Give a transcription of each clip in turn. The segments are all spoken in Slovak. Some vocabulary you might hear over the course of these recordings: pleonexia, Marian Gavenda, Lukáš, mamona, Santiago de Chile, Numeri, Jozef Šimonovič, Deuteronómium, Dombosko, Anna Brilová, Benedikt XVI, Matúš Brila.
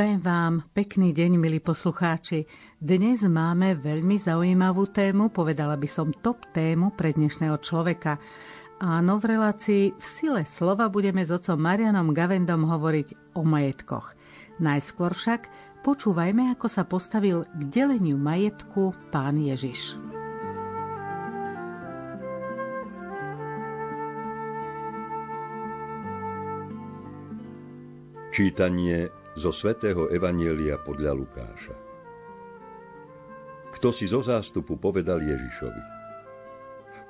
Prajem vám pekný deň, milí poslucháči. Dnes máme veľmi zaujímavú tému, povedala by som top tému pre dnešného človeka. Áno, v relácii V sile slova budeme s otcom Marianom Gavendom hovoriť o majetkoch. Najskôr však počúvajme, ako sa postavil k deleniu majetku Pán Ježiš. Čítanie zo svätého evanjelia podľa Lukáša. Kto si zo zástupu povedal Ježišovi: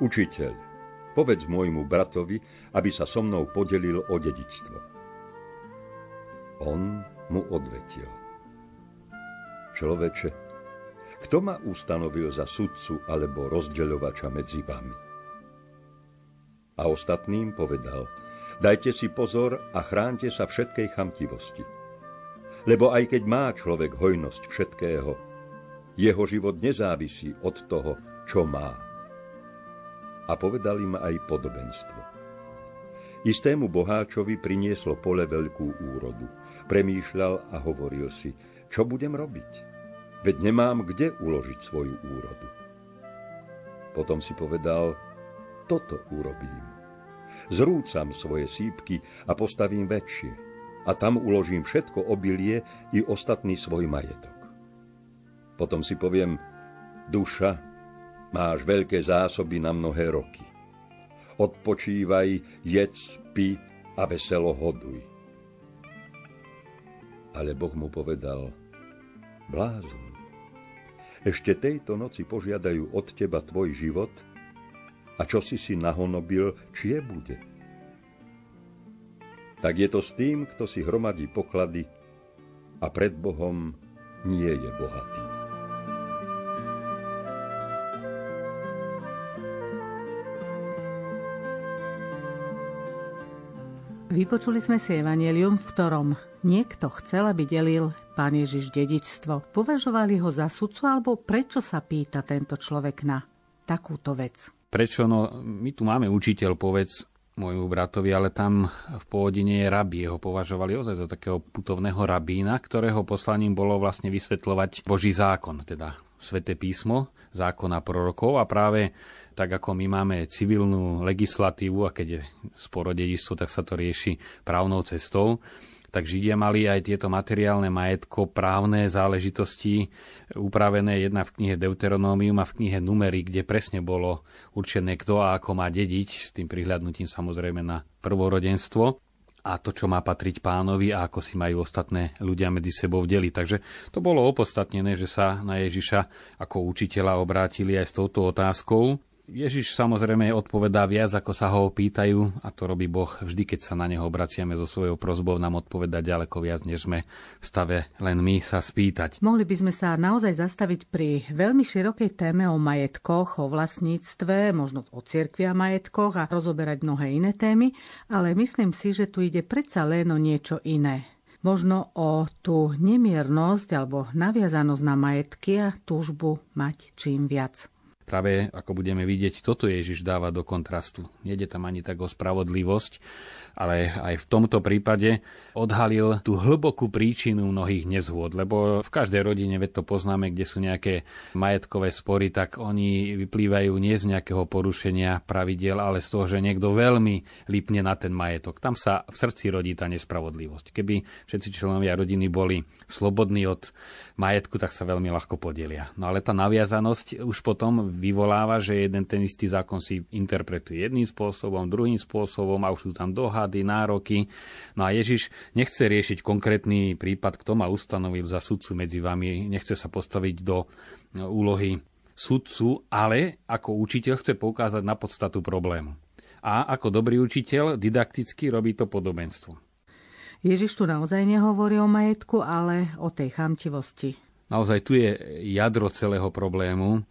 Učiteľ, povedz môjmu bratovi, aby sa so mnou podelil o dedičstvo. On mu odvetil: Človeče, kto ma ustanovil za sudcu alebo rozdeľovača medzi vami? A ostatným povedal: Dajte si pozor a chránte sa všetkej chamtivosti. Lebo aj keď má človek hojnosť všetkého, jeho život nezávisí od toho, čo má. A povedal im aj podobenstvo. Istému boháčovi prinieslo pole veľkú úrodu. Premýšľal a hovoril si: čo budem robiť? Veď nemám kde uložiť svoju úrodu. Potom si povedal: toto urobím. Zrúcam svoje sýpky a postavím väčšie. A tam uložím všetko obilie i ostatný svoj majetok. Potom si poviem: duša, máš veľké zásoby na mnohé roky. Odpočívaj, jedz, pí a veselo hoduj. Ale Boh mu povedal: blázon, ešte tejto noci požiadajú od teba tvoj život a čo si si nahonobil, čie bude? Tak je to s tým, kto si hromadí poklady a pred Bohom nie je bohatý. Vypočuli sme si evanjelium, v ktorom niekto chcel, aby delil Pán Ježiš dedičstvo. Považovali ho za sudcu, alebo prečo sa pýta tento človek na takúto vec? Prečo? No, my tu máme učiteľ, povedz môjmu bratovi, ale tam v pôvodine je rabí. Ho považovali ozaj za takého putovného rabína, ktorého poslaním bolo vlastne vysvetľovať Boží zákon, teda Sväté písmo, zákona prorokov. A práve tak, ako my máme civilnú legislatívu, a keď je spor o dedičstvo, tak sa to rieši právnou cestou, tak Židia mali aj tieto materiálne majetko, právne záležitosti upravené jedna v knihe Deuteronómium a v knihe Numeri, kde presne bolo určené, kto a ako má dediť, s tým prihľadnutím samozrejme na prvorodenstvo a to, čo má patriť pánovi a ako si majú ostatné ľudia medzi sebou deliť. Takže to bolo opodstatnené, že sa na Ježiša ako učiteľa obrátili aj s touto otázkou. Ježiš samozrejme odpovedá viac, ako sa ho pýtajú, a to robí Boh vždy, keď sa na neho obraciame so svojou prosbou, nám odpovedá ďaleko viac, než sme v stave len my sa spýtať. Mohli by sme sa naozaj zastaviť pri veľmi širokej téme o majetkoch, o vlastníctve, možno o cirkvi a majetkoch a rozoberať mnohé iné témy, ale myslím si, že tu ide predsa len o niečo iné. Možno o tú nemiernosť alebo naviazanosť na majetky a túžbu mať čím viac. Práve ako budeme vidieť, toto Ježiš dáva do kontrastu. Nejde tam ani tak o spravodlivosť, ale aj v tomto prípade odhalil tú hlbokú príčinu mnohých nezhôd, lebo v každej rodine, veď to poznáme, kde sú nejaké majetkové spory, tak oni vyplývajú nie z nejakého porušenia pravidiel, ale z toho, že niekto veľmi lipne na ten majetok. Tam sa v srdci rodí tá nespravodlivosť. Keby všetci členovia rodiny boli slobodní od majetku, tak sa veľmi ľahko podelia. No ale tá naviazanosť už potom vyvoláva, že jeden ten istý zákon si interpretuje jedným spôsobom, druhým spôsobom a už sú tam dohady, nároky. No a Ježiš nechce riešiť konkrétny prípad, kto ma ustanovil za sudcu medzi vami, nechce sa postaviť do úlohy sudcu, ale ako učiteľ chce poukázať na podstatu problému. A ako dobrý učiteľ didakticky robí to podobenstvo. Ježiš tu naozaj nehovorí o majetku, ale o tej chamtivosti. Naozaj tu je jadro celého problému.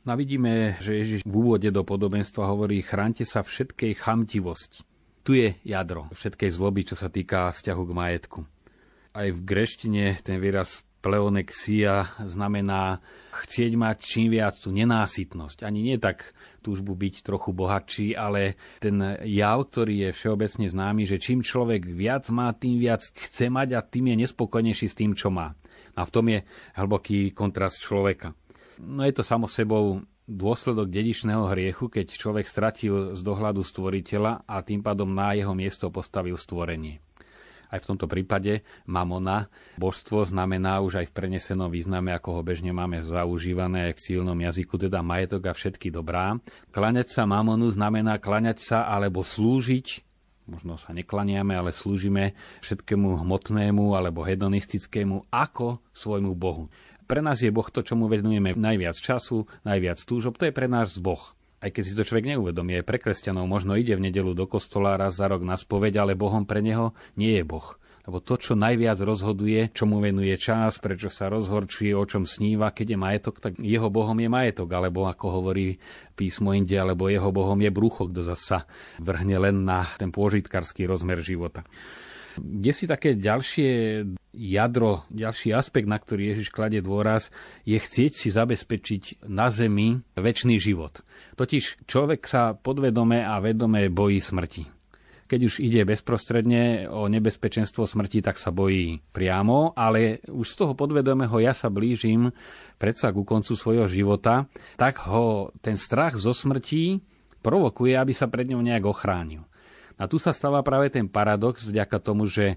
No vidíme, že Ježiš v úvode do podobenstva hovorí: chráňte sa všetkej chamtivosti. Tu je jadro všetkej zloby, čo sa týka vzťahu k majetku. Aj v greštine ten výraz Pleonexia znamená chcieť mať čím viac tú nenásytnosť. Ani nie tak túžbu byť trochu bohatší, ale ten jav, ktorý je všeobecne známy, že čím človek viac má, tým viac chce mať a tým je nespokojnejší s tým, čo má. A v tom je hlboký kontrast človeka. No je to samo sebou dôsledok dedičného hriechu, keď človek stratil z dohľadu stvoriteľa a tým pádom na jeho miesto postavil stvorenie. Aj v tomto prípade mamona, božstvo, znamená už aj v prenesenom význame, ako ho bežne máme zaužívané v silnom jazyku, teda majetok a všetky dobrá. Kláňať sa mamonu znamená kláňať sa alebo slúžiť, možno sa neklaniame, ale slúžime všetkému hmotnému alebo hedonistickému ako svojmu Bohu. Pre nás je Boh to, čomu venujeme najviac času, najviac túžob, to je pre nás Boh. Aj keď si to človek neuvedomie, pre kresťanov možno ide v nedeľu do kostola raz za rok na spoveď, ale Bohom pre neho nie je Boh. Lebo to, čo najviac rozhoduje, čomu venuje čas, prečo sa rozhorčuje, o čom sníva, keď je majetok, tak jeho Bohom je majetok, alebo ako hovorí písmo inde, alebo jeho Bohom je brucho, kto zasa vrhne len na ten pôžitkársky rozmer života. Kde si také ďalšie jadro, ďalší aspekt, na ktorý Ježiš kladie dôraz, je chcieť si zabezpečiť na zemi večný život. Totiž človek sa podvedome a vedome bojí smrti. Keď už ide bezprostredne o nebezpečenstvo smrti, tak sa bojí priamo, ale už z toho podvedomého ja sa blížim predsa ku koncu svojho života, tak ho ten strach zo smrti provokuje, aby sa pred ňou nejak ochránil. A tu sa stáva práve ten paradox, vďaka tomu, že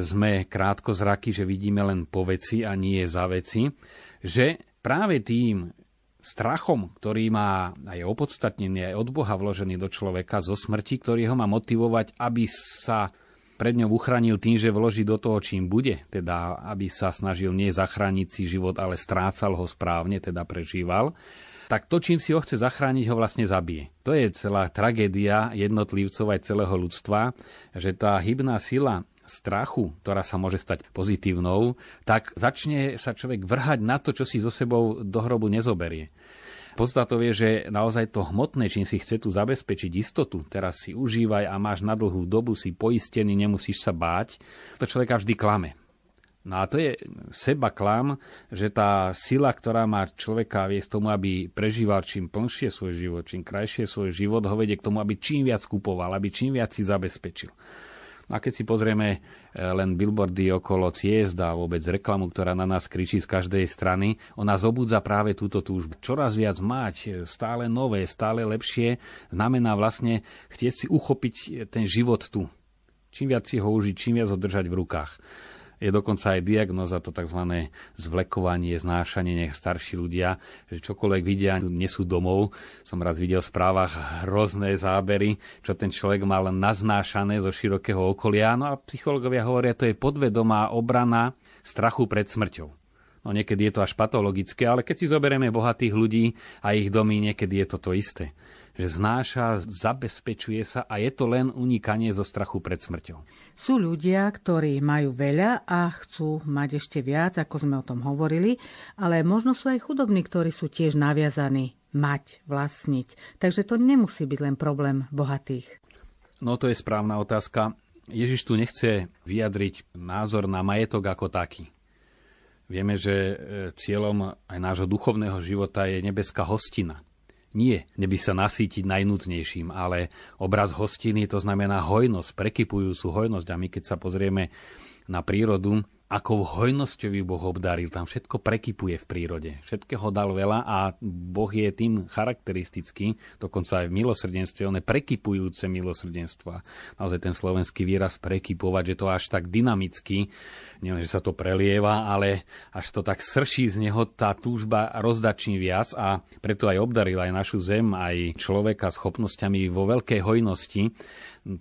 sme krátkozrakí, že vidíme len po veci a nie za veci, že práve tým strachom, ktorý má aj opodstatnený, aj od Boha vložený do človeka zo smrti, ktorý ho má motivovať, aby sa pred ňou uchránil tým, že vloží do toho, čím bude, teda aby sa snažil nie zachrániť si život, ale strácal ho správne, teda prežíval, tak to, čím si ho chce zachrániť, ho vlastne zabije. To je celá tragédia jednotlivcov aj celého ľudstva, že tá hybná sila strachu, ktorá sa môže stať pozitívnou, tak začne sa človek vrhať na to, čo si so sebou do hrobu nezoberie. Podstatou je, že naozaj to hmotné, čím si chce tu zabezpečiť istotu, teraz si užívaj a máš na dlhú dobu, si poistený, nemusíš sa báť, to človeka vždy klame. No a to je seba klam, že tá sila, ktorá má človeka viesť tomu, aby prežíval čím plnšie svoj život, čím krajšie svoj život, ho vedie k tomu, aby čím viac kupoval, aby čím viac si zabezpečil. A keď si pozrieme len billboardy okolo ciest a vôbec reklamu, ktorá na nás kričí z každej strany, ona zobudza práve túto túžbu. Čoraz viac mať, stále nové, stále lepšie, znamená vlastne chcieť si uchopiť ten život tu. Čím viac si ho užiť, čím viac ho držať v rukách. Je dokonca aj diagnóza, to tzv. Zvlekovanie, znášanie, nech starší ľudia, že čokoľvek vidia, nesú domov. Som raz videl v správach hrozné zábery, čo ten človek mal naznášané zo širokého okolia. No a psychológovia hovoria, to je podvedomá obrana strachu pred smrťou. No niekedy je to až patologické, ale keď si zoberieme bohatých ľudí a ich domy, niekedy je to to isté. Že znáša, zabezpečuje sa a je to len unikanie zo strachu pred smrťou. Sú ľudia, ktorí majú veľa a chcú mať ešte viac, ako sme o tom hovorili, ale možno sú aj chudobní, ktorí sú tiež naviazaní mať, vlastniť. Takže to nemusí byť len problém bohatých. No to je správna otázka. Ježiš tu nechce vyjadriť názor na majetok ako taký. Vieme, že cieľom aj nášho duchovného života je nebeská hostina. Nie, neby sa nasýtiť najnutnejším, ale obraz hostiny, to znamená hojnosť, prekypujúcu hojnosť. A my keď sa pozrieme na prírodu, akou hojnosťou Boh obdaril, tam všetko prekypuje v prírode. Všetkého dal veľa a Boh je tým charakteristický, dokonca aj v milosrdenstve, oné prekypujúce milosrdenstva. Naozaj ten slovenský výraz prekypovať, že to až tak dynamicky, nielen, že sa to prelieva, ale až to tak srší z neho tá túžba rozdať čím viac a preto aj obdaril aj našu zem, aj človeka schopnosťami vo veľkej hojnosti.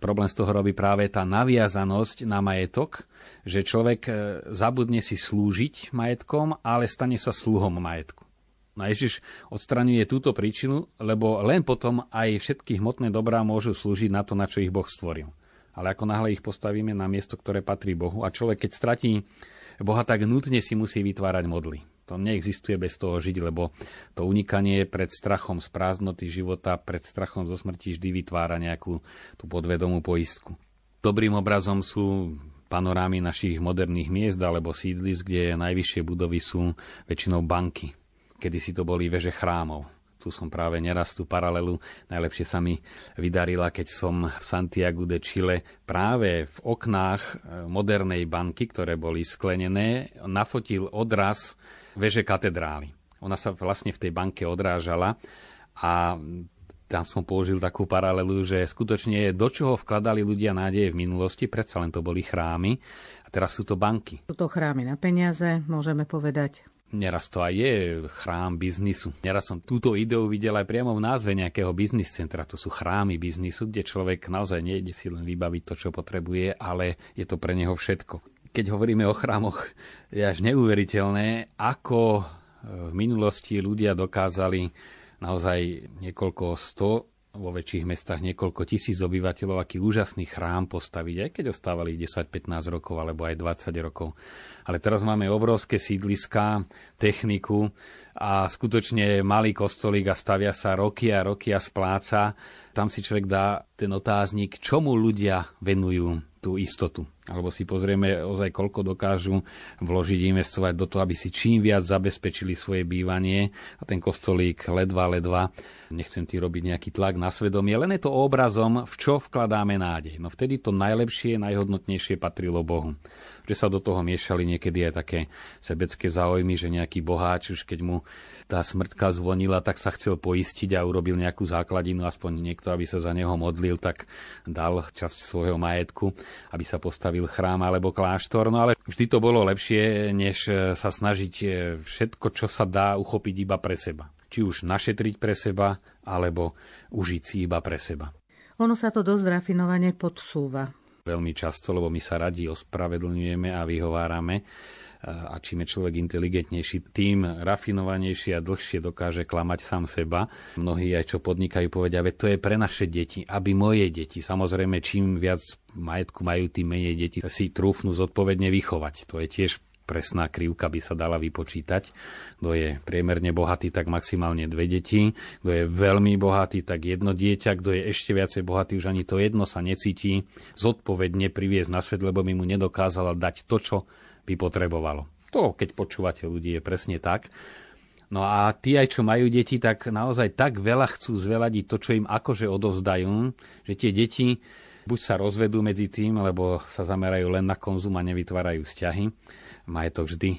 Problém z toho robí práve tá naviazanosť na majetok, že človek zabudne si slúžiť majetkom, ale stane sa sluhom majetku. No Ježiš odstraňuje túto príčinu, lebo len potom aj všetky hmotné dobrá môžu slúžiť na to, na čo ich Boh stvoril. Ale ako náhle ich postavíme na miesto, ktoré patrí Bohu a človek, keď stratí Boha, tak nutne si musí vytvárať modly. To neexistuje bez toho žiť, lebo to unikanie pred strachom z prázdnoty života, pred strachom zo smrti vždy vytvára nejakú tú podvedomú poistku. Dobrým obrazom sú panorámy našich moderných miest alebo sídlisk, kde najvyššie budovy sú väčšinou banky. Kedysi to boli veže chrámov. Tu som práve neraz tú paralelu. Najlepšie sa mi vydarila, keď som v Santiago de Chile práve v oknách modernej banky, ktoré boli sklenené, nafotil odraz veže katedrály. Ona sa vlastne v tej banke odrážala a tam som použil takú paralelu, že skutočne do čoho vkladali ľudia nádeje v minulosti, predsa len to boli chrámy a teraz sú to banky. Sú to chrámy na peniaze, môžeme povedať. Neraz to aj je chrám biznisu. Neraz som túto ideu videl aj priamo v názve nejakého biznis centra. To sú chrámy biznisu, kde človek naozaj nejde si len vybaviť to, čo potrebuje, ale je to pre neho všetko. Keď hovoríme o chrámoch, je až neuveriteľné, ako v minulosti ľudia dokázali naozaj niekoľko sto, vo väčších mestách niekoľko tisíc obyvateľov, aký úžasný chrám postaviť, aj keď ostávali 10-15 rokov alebo aj 20 rokov. Ale teraz máme obrovské sídliská, techniku a skutočne malý kostolík a stavia sa roky a roky a spláca. Tam si človek dá ten otáznik, čomu ľudia venujú tú istotu. Alebo si pozrieme ozaj, koľko dokážu vložiť, investovať do toho, aby si čím viac zabezpečili svoje bývanie a ten kostolík ledva. Nechcem ti robiť nejaký tlak na svedomie, len je to obrazom, v čo vkladáme nádej. No vtedy to najlepšie, najhodnotnejšie patrilo Bohu. Že sa do toho miešali niekedy aj také sebecké záujmy, že nejaký boháč, už keď mu tá smrtka zvonila, tak sa chcel poistiť a urobil nejakú základinu, aspoň niekto, aby sa za neho modlil, tak dal časť svojho majetku, aby sa postavil chrám alebo kláštor, no ale vždy to bolo lepšie, než sa snažiť všetko, čo sa dá, uchopiť iba pre seba. Či už našetriť pre seba, alebo užiť si iba pre seba. Ono sa to dosť rafinovane podsúva. Veľmi často, lebo my sa radi ospravedlňujeme a vyhovárame. A čím je človek inteligentnejší, tým rafinovanejší a dlhšie dokáže klamať sám seba. Mnohí aj čo podnikajú povedia, veď to je pre naše deti, aby moje deti. Samozrejme, čím viac majetku majú, tým menej deti si trúfnú zodpovedne vychovať. To je tiež presná krivka, by sa dala vypočítať. Kto je priemerne bohatý, tak maximálne 2 deti. Kto je veľmi bohatý, tak 1 dieťa. Kto je ešte viacej bohatý, už ani to 1 sa necíti zodpovedne priviesť na svet, lebo by mu nedokázala dať to, čo by potrebovalo. To, keď počúvate ľudí, je presne tak. No a tí aj, čo majú deti, tak naozaj tak veľa chcú zveladiť to, čo im akože odovzdajú, že tie deti buď sa rozvedú medzi tým, lebo sa zamerajú len na konzum a nevytvárajú vzťahy. Majetok vždy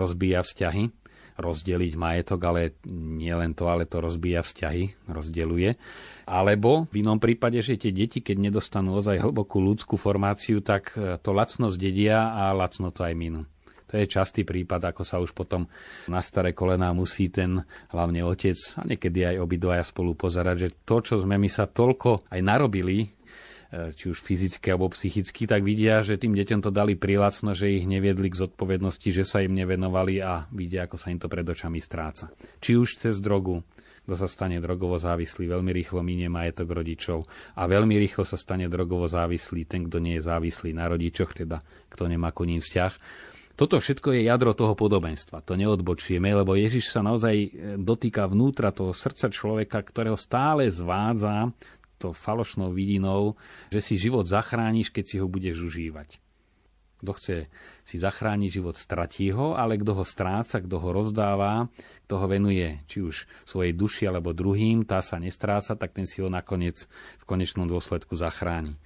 rozbíja vzťahy. Rozdeliť majetok, ale nie len to, ale to rozbíja vzťahy, rozdeľuje. Alebo v inom prípade, že tie deti, keď nedostanú ozaj hlbokú ľudskú formáciu, tak to lacno zdedia a lacno to aj minú. To je častý prípad, ako sa už potom na staré kolená musí ten, hlavne otec, a niekedy aj obidvaja spolu pozerať, že to, čo sme my sa toľko aj narobili, či už fyzicky alebo psychicky, tak vidia, že tým deťom to dali prilacno, že ich neviedli k zodpovednosti, že sa im nevenovali a vidia, ako sa im to pred očami stráca. Či už cez drogu, kto sa stane drogovo závislý, veľmi rýchlo minie majetok rodičov a veľmi rýchlo sa stane drogovo závislý ten, kto nie je závislý na rodičoch, teda kto nemá k nim vzťah. Toto všetko je jadro toho podobenstva. To neodbočíme, lebo Ježiš sa naozaj dotýka vnútra toho srdca človeka, ktorého stále zvádza to falošnou vidinou, že si život zachrániš, keď si ho budeš užívať. Kto chce si zachrániť život, stratí ho, ale kto ho stráca, kto ho rozdáva, kto ho venuje či už svojej duši alebo druhým, tá sa nestráca, tak ten si ho nakoniec v konečnom dôsledku zachráni.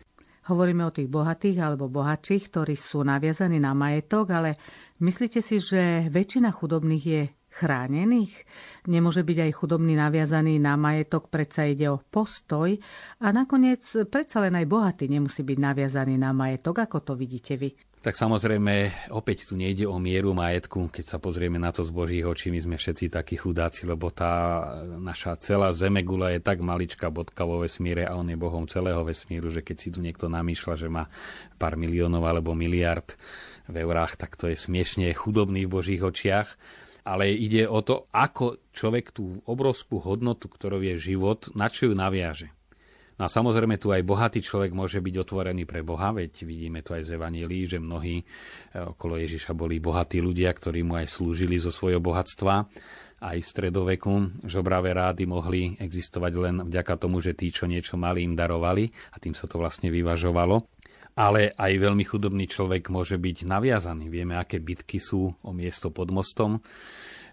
Hovoríme o tých bohatých alebo bohatších, ktorí sú naviazaní na majetok, ale myslíte si, že väčšina chudobných je chránených? Nemôže byť aj chudobný naviazaný na majetok, predsa ide o postoj a nakoniec predsa len aj bohatý nemusí byť naviazaný na majetok, ako to vidíte vy. Tak samozrejme, opäť tu nejde o mieru majetku, keď sa pozrieme na to z Božích očí, my sme všetci takí chudáci, lebo tá naša celá zemegula je tak maličká bodka vo vesmíre a on je Bohom celého vesmíru, že keď si tu niekto namýšľa, že má pár miliónov alebo miliard v eurách, tak to je smiešne chudobný v Božích očiach. Ale ide o to, ako človek tú obrovskú hodnotu, ktorou je život, na čo ju naviaže. No a samozrejme tu aj bohatý človek môže byť otvorený pre Boha, veď vidíme to aj z Evanjelií, že mnohí okolo Ježiša boli bohatí ľudia, ktorí mu aj slúžili zo svojho bohatstva. Aj v stredoveku žobravé rády mohli existovať len vďaka tomu, že tí, čo niečo mali, im darovali a tým sa to vlastne vyvažovalo. ale aj veľmi chudobný človek môže byť naviazaný. Vieme, aké bytky sú o miesto pod mostom,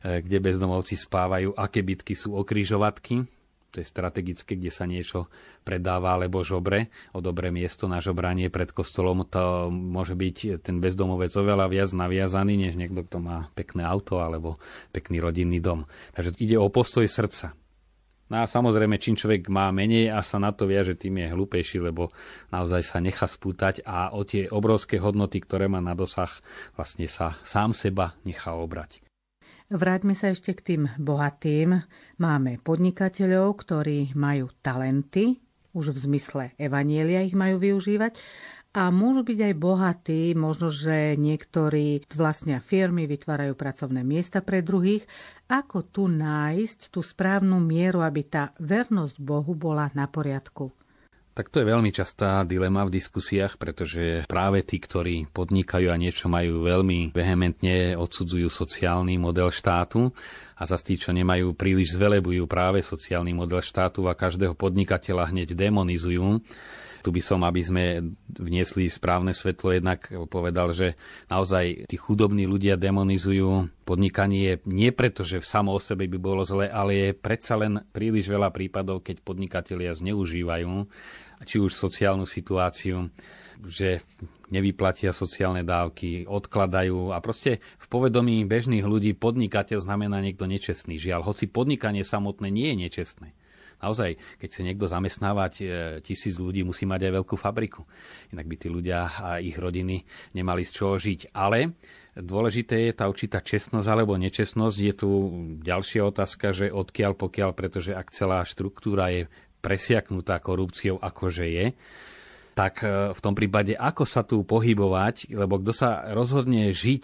kde bezdomovci spávajú, aké bytky sú o križovatky. To je strategické, kde sa niečo predáva alebo žobre. O dobré miesto na žobranie pred kostolom, to môže byť ten bezdomovec oveľa viac naviazaný, než niekto, kto má pekné auto alebo pekný rodinný dom. Takže ide o postoj srdca. No a samozrejme, čím človek má menej a sa na to viaže, tým je hlúpejší, lebo naozaj sa nechá spútať a o tie obrovské hodnoty, ktoré má na dosah, vlastne sa sám seba nechá obrať. Vráťme sa ešte k tým bohatým. Máme podnikateľov, ktorí majú talenty, už v zmysle evanjelia ich majú využívať, a môžu byť aj bohatí, možno, že niektorí vlastnia firmy, vytvárajú pracovné miesta pre druhých. Ako tu nájsť tú správnu mieru, aby tá vernosť Bohu bola na poriadku? Tak to je veľmi častá dilema v diskusiách, pretože práve tí, ktorí podnikajú a niečo majú, veľmi vehementne odsudzujú sociálny model štátu, a zas tí, čo nemajú, príliš zvelebujú práve sociálny model štátu a každého podnikateľa hneď demonizujú. Tu by som, aby sme vniesli správne svetlo, jednak povedal, že naozaj tí chudobní ľudia demonizujú podnikanie nie preto, že samo o sebe by bolo zle, ale je predsa len príliš veľa prípadov, keď podnikatelia zneužívajú či už sociálnu situáciu, že nevyplatia sociálne dávky, odkladajú, a proste v povedomí bežných ľudí podnikateľ znamená niekto nečestný. Žiaľ, hoci podnikanie samotné nie je nečestné. Naozaj, keď sa niekto zamestnávať 1000 ľudí, musí mať aj veľkú fabriku. Inak by tí ľudia a ich rodiny nemali z čoho žiť. Ale dôležité je tá určitá čestnosť alebo nečestnosť. Je tu ďalšia otázka, že odkiaľ pokiaľ, pretože ak celá štruktúra je presiaknutá korupciou, akože je, tak v tom prípade, ako sa tu pohybovať, lebo kto sa rozhodne žiť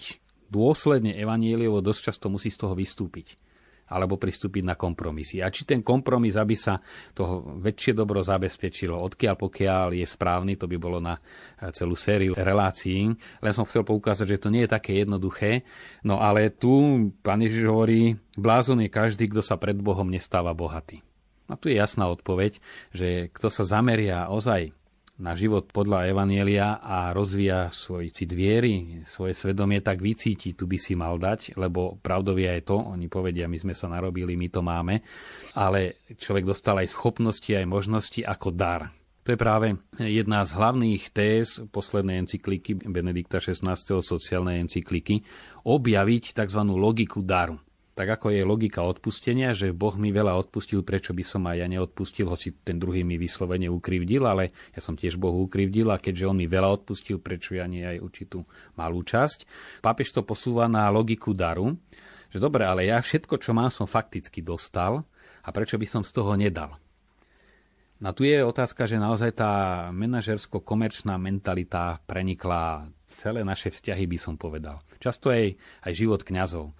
dôsledne evanjeliovo, dosť často musí z toho vystúpiť alebo pristúpiť na kompromisy. A či ten kompromis, aby sa toho väčšie dobro zabezpečilo, odkiaľ pokiaľ je správny, to by bolo na celú sériu relácií. Len som chcel poukázať, že to nie je také jednoduché. No ale tu Pán Ježiš hovorí, blázon je každý, kto sa pred Bohom nestáva bohatý. A tu je jasná odpoveď, že kto sa zameria ozaj na život podľa evanjelia a rozvíja svoj cit viery, svoje svedomie, tak vycíti, tu by si mal dať, lebo pravdou je aj to, oni povedia, my sme sa narobili, my to máme, ale človek dostal aj schopnosti, aj možnosti ako dar. To je práve jedna z hlavných téz poslednej encykliky Benedikta XVI, sociálnej encykliky, objaviť tzv. Logiku daru. Tak ako je logika odpustenia, že Boh mi veľa odpustil, prečo by som aj ja neodpustil, hoci ten druhý mi vyslovene ukrivdil, ale ja som tiež Bohu ukrivdil, a keďže on mi veľa odpustil, prečo ja nie aj určitú malú časť. Pápež to posúva na logiku daru, že dobre, ale ja všetko, čo mám, som fakticky dostal, a prečo by som z toho nedal? No tu je otázka, že naozaj tá manažersko-komerčná mentalita prenikla celé naše vzťahy, by som povedal. Často aj život kňazov.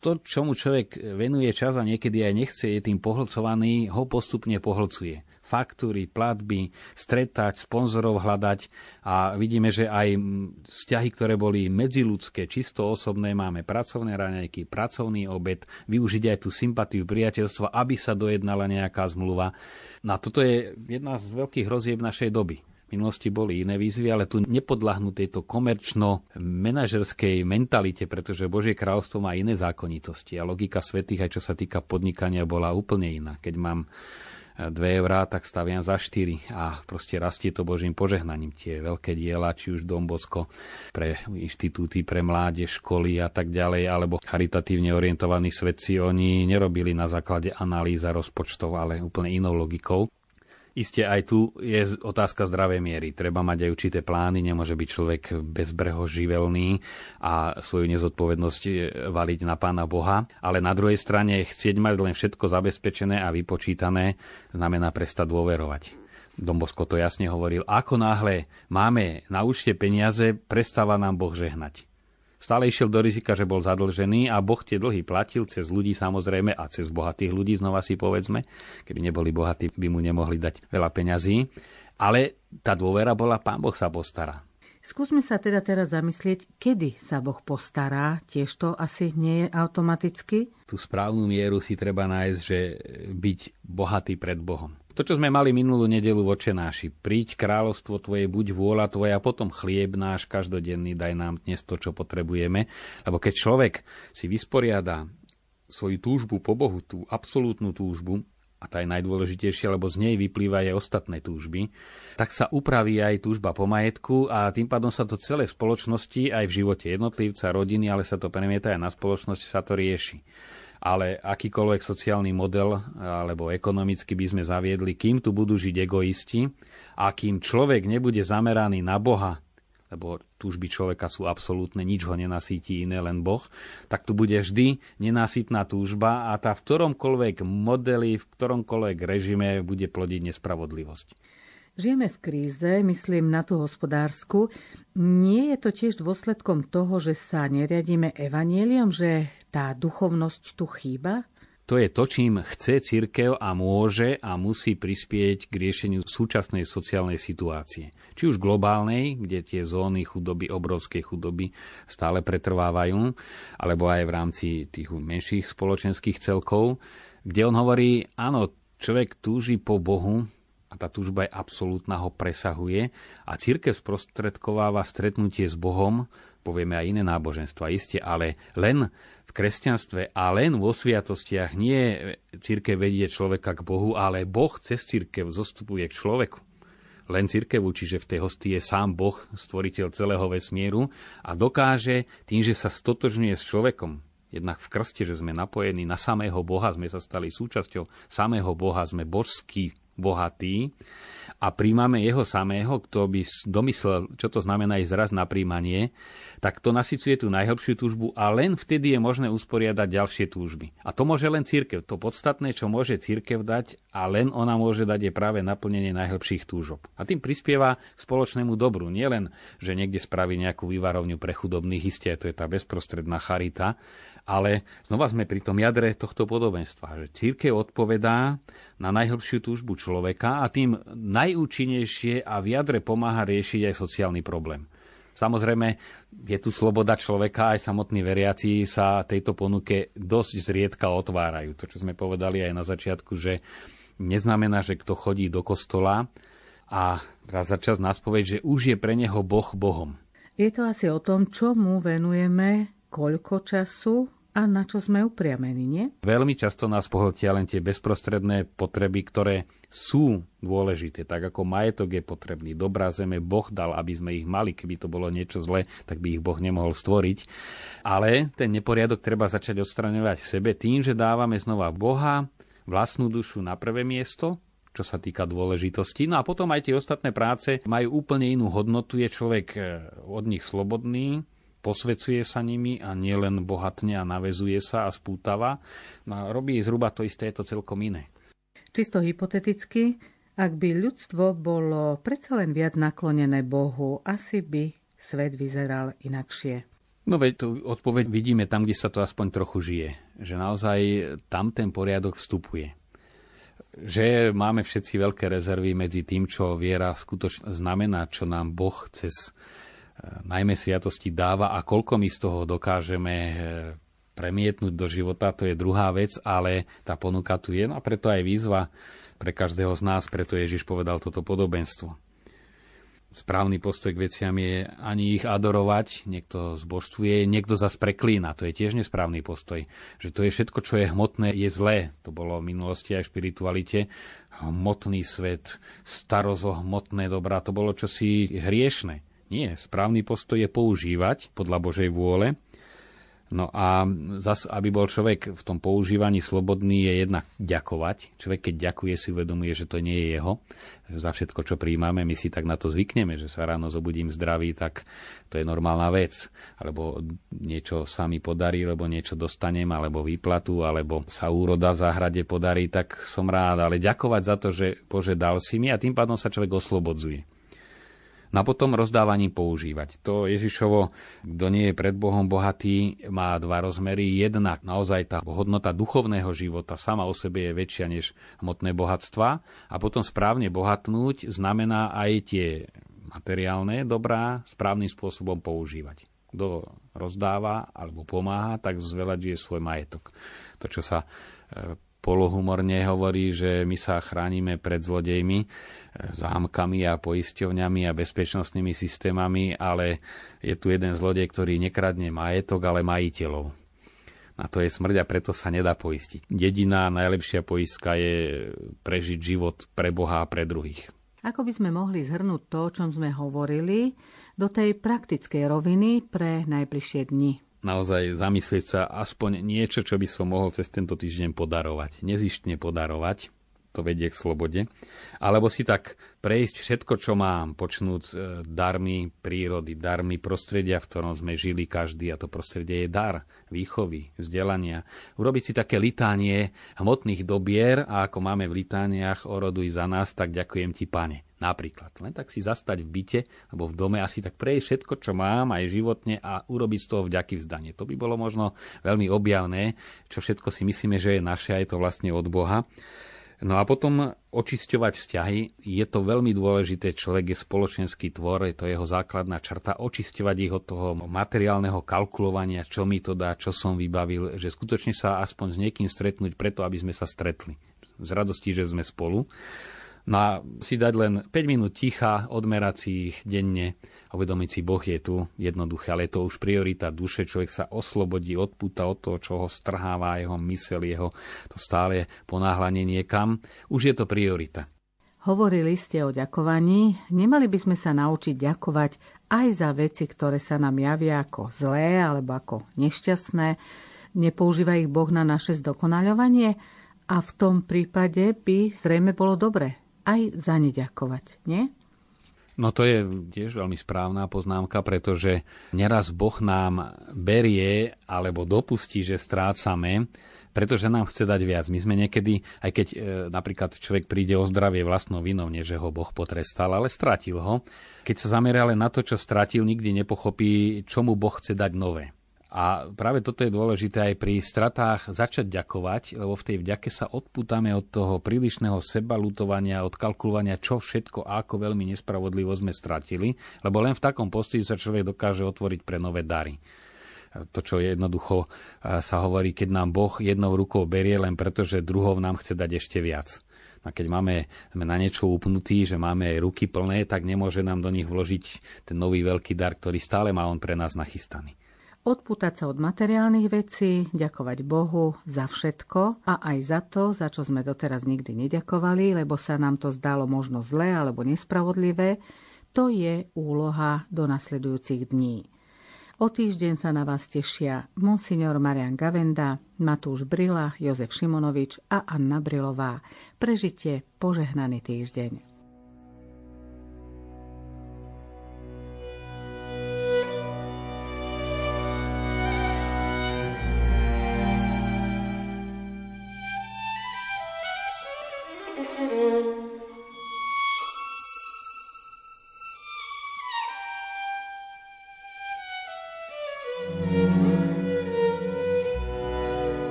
To, čomu človek venuje čas a niekedy aj nechce, je tým pohlcovaný, ho postupne pohlcuje. Faktúry, platby, stretať, sponzorov hľadať, a vidíme, že aj vzťahy, ktoré boli medziľudské, čisto osobné, máme pracovné raňajky, pracovný obed, využiť aj tú sympatiu priateľstva, aby sa dojednala nejaká zmluva. No toto je jedna z veľkých hrozieb našej doby. V minulosti boli iné výzvy, ale tu nepodľahnú tejto komerčno-manažerskej mentalite, pretože Božie kráľovstvo má iné zákonitosti a logika svätých, aj čo sa týka podnikania, bola úplne iná. Keď mám 2 eurá, tak staviam za 4 a proste rastie to Božím požehnaním. Tie veľké diela, či už Dombosko pre inštitúty, pre mládež, školy a tak ďalej, alebo charitatívne orientovaní svetci, oni nerobili na základe analýza rozpočtov, ale úplne inou logikou. Isté aj tu je otázka zdravej miery. Treba mať aj určité plány, nemôže byť človek bezbreho živelný a svoju nezodpovednosť valiť na Pána Boha. Ale na druhej strane chcieť mať len všetko zabezpečené a vypočítané znamená prestať dôverovať. Dombosko to jasne hovoril. Ako náhle máme na účte peniaze, prestáva nám Boh žehnať. Stále išiel do rizika, že bol zadlžený, a Boh tie dlhy platil cez ľudí samozrejme a cez bohatých ľudí, znova si povedzme. Keby neboli bohatí, by mu nemohli dať veľa peňazí. Ale tá dôvera bola, Pán Boh sa postará. Skúsme sa teda teraz zamyslieť, kedy sa Boh postará. Tiež to asi nie je automaticky. Tú správnu mieru si treba nájsť, že byť bohatý pred Bohom. To, čo sme mali minulú nedelu v Očenáši. Príď kráľovstvo tvoje, buď vôľa tvoja, potom chlieb náš každodenný, daj nám dnes to, čo potrebujeme. Lebo keď človek si vysporiada svoju túžbu po Bohu, tú absolútnu túžbu, a tá je najdôležitejšia, lebo z nej vyplýva aj ostatné túžby, tak sa upraví aj túžba po majetku a tým pádom sa to celé v spoločnosti, aj v živote jednotlivca, rodiny, ale sa to premieta aj na spoločnosť, sa to rieši. Ale akýkoľvek sociálny model alebo ekonomicky by sme zaviedli, kým tu budú žiť egoisti a kým človek nebude zameraný na Boha, lebo túžby človeka sú absolútne, nič ho nenasýti iné, len Boh, tak tu bude vždy nenasytná túžba a tá v ktoromkoľvek modeli, v ktoromkoľvek režime bude plodiť nespravodlivosť. Žijeme v kríze, myslím na tú hospodársku. Nie je to tiež dôsledkom toho, že sa neriadíme evanjeliom, že tá duchovnosť tu chýba? To je to, čím chce cirkev a môže a musí prispieť k riešeniu súčasnej sociálnej situácie. Či už globálnej, kde tie zóny chudoby, obrovskej chudoby stále pretrvávajú, alebo aj v rámci tých menších spoločenských celkov, kde on hovorí, áno, človek túži po Bohu, a tá túžba je absolútna, ho presahuje a cirkev sprostredkováva stretnutie s Bohom, povieme aj iné náboženstva, iste, ale len v kresťanstve a len vo sviatostiach nie cirkev vedie človeka k Bohu, ale Boh cez cirkev zostupuje k človeku. Len cirkev učí, že v tej hostii je sám Boh, stvoriteľ celého vesmíru a dokáže tým, že sa stotožňuje s človekom, jednak v krste, že sme napojení na samého Boha, sme sa stali súčasťou samého Boha, sme božskí, bohatý a príjmame jeho samého, kto by domyslel, čo to znamená ísť raz na príjmanie, tak to nasycuje tú najhlbšiu túžbu a len vtedy je možné usporiadať ďalšie túžby. A to môže len cirkev. To podstatné, čo môže cirkev dať a len ona môže dať, je práve naplnenie najhlbších túžob. A tým prispieva k spoločnému dobru. Nie len, že niekde spraví nejakú vývarovňu pre chudobných, iste, to je tá bezprostredná charita, ale znova sme pri tom jadre tohto podobenstva, že cirkev odpovedá na najhlbšiu túžbu človeka a tým najúčinnejšie a v jadre pomáha riešiť aj sociálny problém. Samozrejme, je tu sloboda človeka, aj samotní veriaci sa tejto ponuke dosť zriedka otvárajú. To, čo sme povedali aj na začiatku, že neznamená, že kto chodí do kostola a raz za čas na spoveď, že už je pre neho Boh Bohom. Je to asi o tom, čo mu venujeme, koľko času a na čo sme upriamení, nie? Veľmi často nás pohltia len tie bezprostredné potreby, ktoré sú dôležité. Tak ako majetok je potrebný, dobrá zeme Boh dal, aby sme ich mali. Keby to bolo niečo zlé, tak by ich Boh nemohol stvoriť. Ale ten neporiadok treba začať odstraňovať v sebe tým, že dávame znova Boha, vlastnú dušu na prvé miesto, čo sa týka dôležitosti. No a potom aj tie ostatné práce majú úplne inú hodnotu. Je človek od nich slobodný, posvecuje sa nimi a nielen bohatne a navezuje sa a spútava. No, robí zhruba to isté, je to celkom iné. Čisto hypoteticky, ak by ľudstvo bolo predsa len viac naklonené Bohu, asi by svet vyzeral inakšie. No veď tú odpoveď vidíme tam, kde sa to aspoň trochu žije. Že naozaj tam ten poriadok vstupuje. Že máme všetci veľké rezervy medzi tým, čo viera skutočne znamená, čo nám Boh cez najmä sviatosti dáva a koľko my z toho dokážeme premietnúť do života, to je druhá vec, ale tá ponuka tu je, no a preto aj výzva pre každého z nás, preto Ježiš povedal toto podobenstvo. Správny postoj k veciam je ani ich adorovať, niekto zbožstvuje, niekto zas preklína, to je tiež nesprávny postoj, že to je všetko, čo je hmotné, je zlé, to bolo v minulosti aj v špiritualite, hmotný svet, starosť o hmotné dobrá, to bolo čosi hriešne. Nie, správny postoj je používať podľa Božej vôle. No a zase, aby bol človek v tom používaní slobodný, je jednak ďakovať. Človek, keď ďakuje, si uvedomuje, že to nie je jeho. Za všetko, čo príjmame, my si tak na to zvykneme, že sa ráno zobudím zdravý, tak to je normálna vec. Alebo niečo sa mi podarí, alebo niečo dostanem, alebo výplatu, alebo sa úroda v záhrade podarí, tak som rád. Ale ďakovať za to, že Bože dal si mi a tým pádom sa človek oslobodzuje. No a potom rozdávaním používať. To Ježišovo, kto nie je pred Bohom bohatý, má dva rozmery. Jednak naozaj tá hodnota duchovného života sama o sebe je väčšia než hmotné bohatstva. A potom správne bohatnúť znamená aj tie materiálne dobrá správnym spôsobom používať. Kto rozdáva alebo pomáha, tak zveľaďuje svoj majetok. To, čo sa polohumorne hovorí, že my sa chránime pred zlodejmi, zámkami a poisťovňami a bezpečnostnými systémami, ale je tu jeden zlodej, ktorý nekradne majetok, ale majiteľov. A to je smrť a preto sa nedá poistiť. Jediná najlepšia poistka je prežiť život pre Boha a pre druhých. Ako by sme mohli zhrnúť to, o čom sme hovorili, do tej praktickej roviny pre najbližšie dni? Naozaj zamyslieť sa aspoň niečo, čo by som mohol cez tento týždeň podarovať. Nezištne podarovať, to vedie k slobode. Alebo si tak prejsť všetko, čo mám, počnúc darmi prírody, darmi prostredia, v ktorom sme žili každý. A to prostredie je dar výchovy, vzdelania. Urobiť si také litánie hmotných dobier a ako máme v litániach oroduj za nás, tak ďakujem ti, Pane. Napríklad, len tak si zastať v byte alebo v dome, asi tak prejsť všetko, čo mám, aj životne a urobiť z toho vďaky vzdanie. To by bolo možno veľmi objavné, čo všetko si myslíme, že je naše a je to vlastne od Boha. No a potom očisťovať vzťahy. Je to veľmi dôležité, človek je spoločenský tvor, je to jeho základná črta, očisťovať ich od toho materiálneho kalkulovania, čo mi to dá, čo som vybavil, že skutočne sa aspoň s niekým stretnúť preto, aby sme sa stretli. Z radosti, že sme spolu. No a si dať len 5 minút ticha, odmerať si ich denne, uvedomiť si, Boh je tu, jednoduché, ale je to už priorita duše, človek sa oslobodí, odpúta od toho, čo ho strháva, jeho mysel, jeho to stále ponáhľanie niekam. Už je to priorita. Hovorili ste o ďakovaní, nemali by sme sa naučiť ďakovať aj za veci, ktoré sa nám javia ako zlé alebo ako nešťastné, nepoužíva ich Boh na naše zdokonaľovanie a v tom prípade by zrejme bolo dobre aj za ne ďakovať, nie? No to je tiež veľmi správna poznámka, pretože neraz Boh nám berie alebo dopustí, že strácame, pretože nám chce dať viac. My sme niekedy, aj keď napríklad človek príde o zdravie vlastnou vinou, nie že ho Boh potrestal, ale stratil ho. Keď sa zameria len na to, čo stratil, nikdy nepochopí, čo mu Boh chce dať nové. A práve toto je dôležité aj pri stratách začať ďakovať, lebo v tej vďake sa odpútame od toho prílišného sebalutovania, od kalkulovania, čo všetko a ako veľmi nespravodlivo sme stratili, lebo len v takom postoji sa človek dokáže otvoriť pre nové dary. To, čo jednoducho sa hovorí, keď nám Boh jednou rukou berie, len pretože druhou nám chce dať ešte viac. A keď sme na niečo upnutí, že máme ruky plné, tak nemôže nám do nich vložiť ten nový veľký dar, ktorý stále má on pre nás nachystaný. Odpútať sa od materiálnych vecí, ďakovať Bohu za všetko a aj za to, za čo sme doteraz nikdy neďakovali, lebo sa nám to zdalo možno zlé alebo nespravodlivé, to je úloha do nasledujúcich dní. O týždeň sa na vás tešia monsignor Marian Gavenda, Matúš Brila, Jozef Šimonovič a Anna Brilová. Prežite požehnaný týždeň.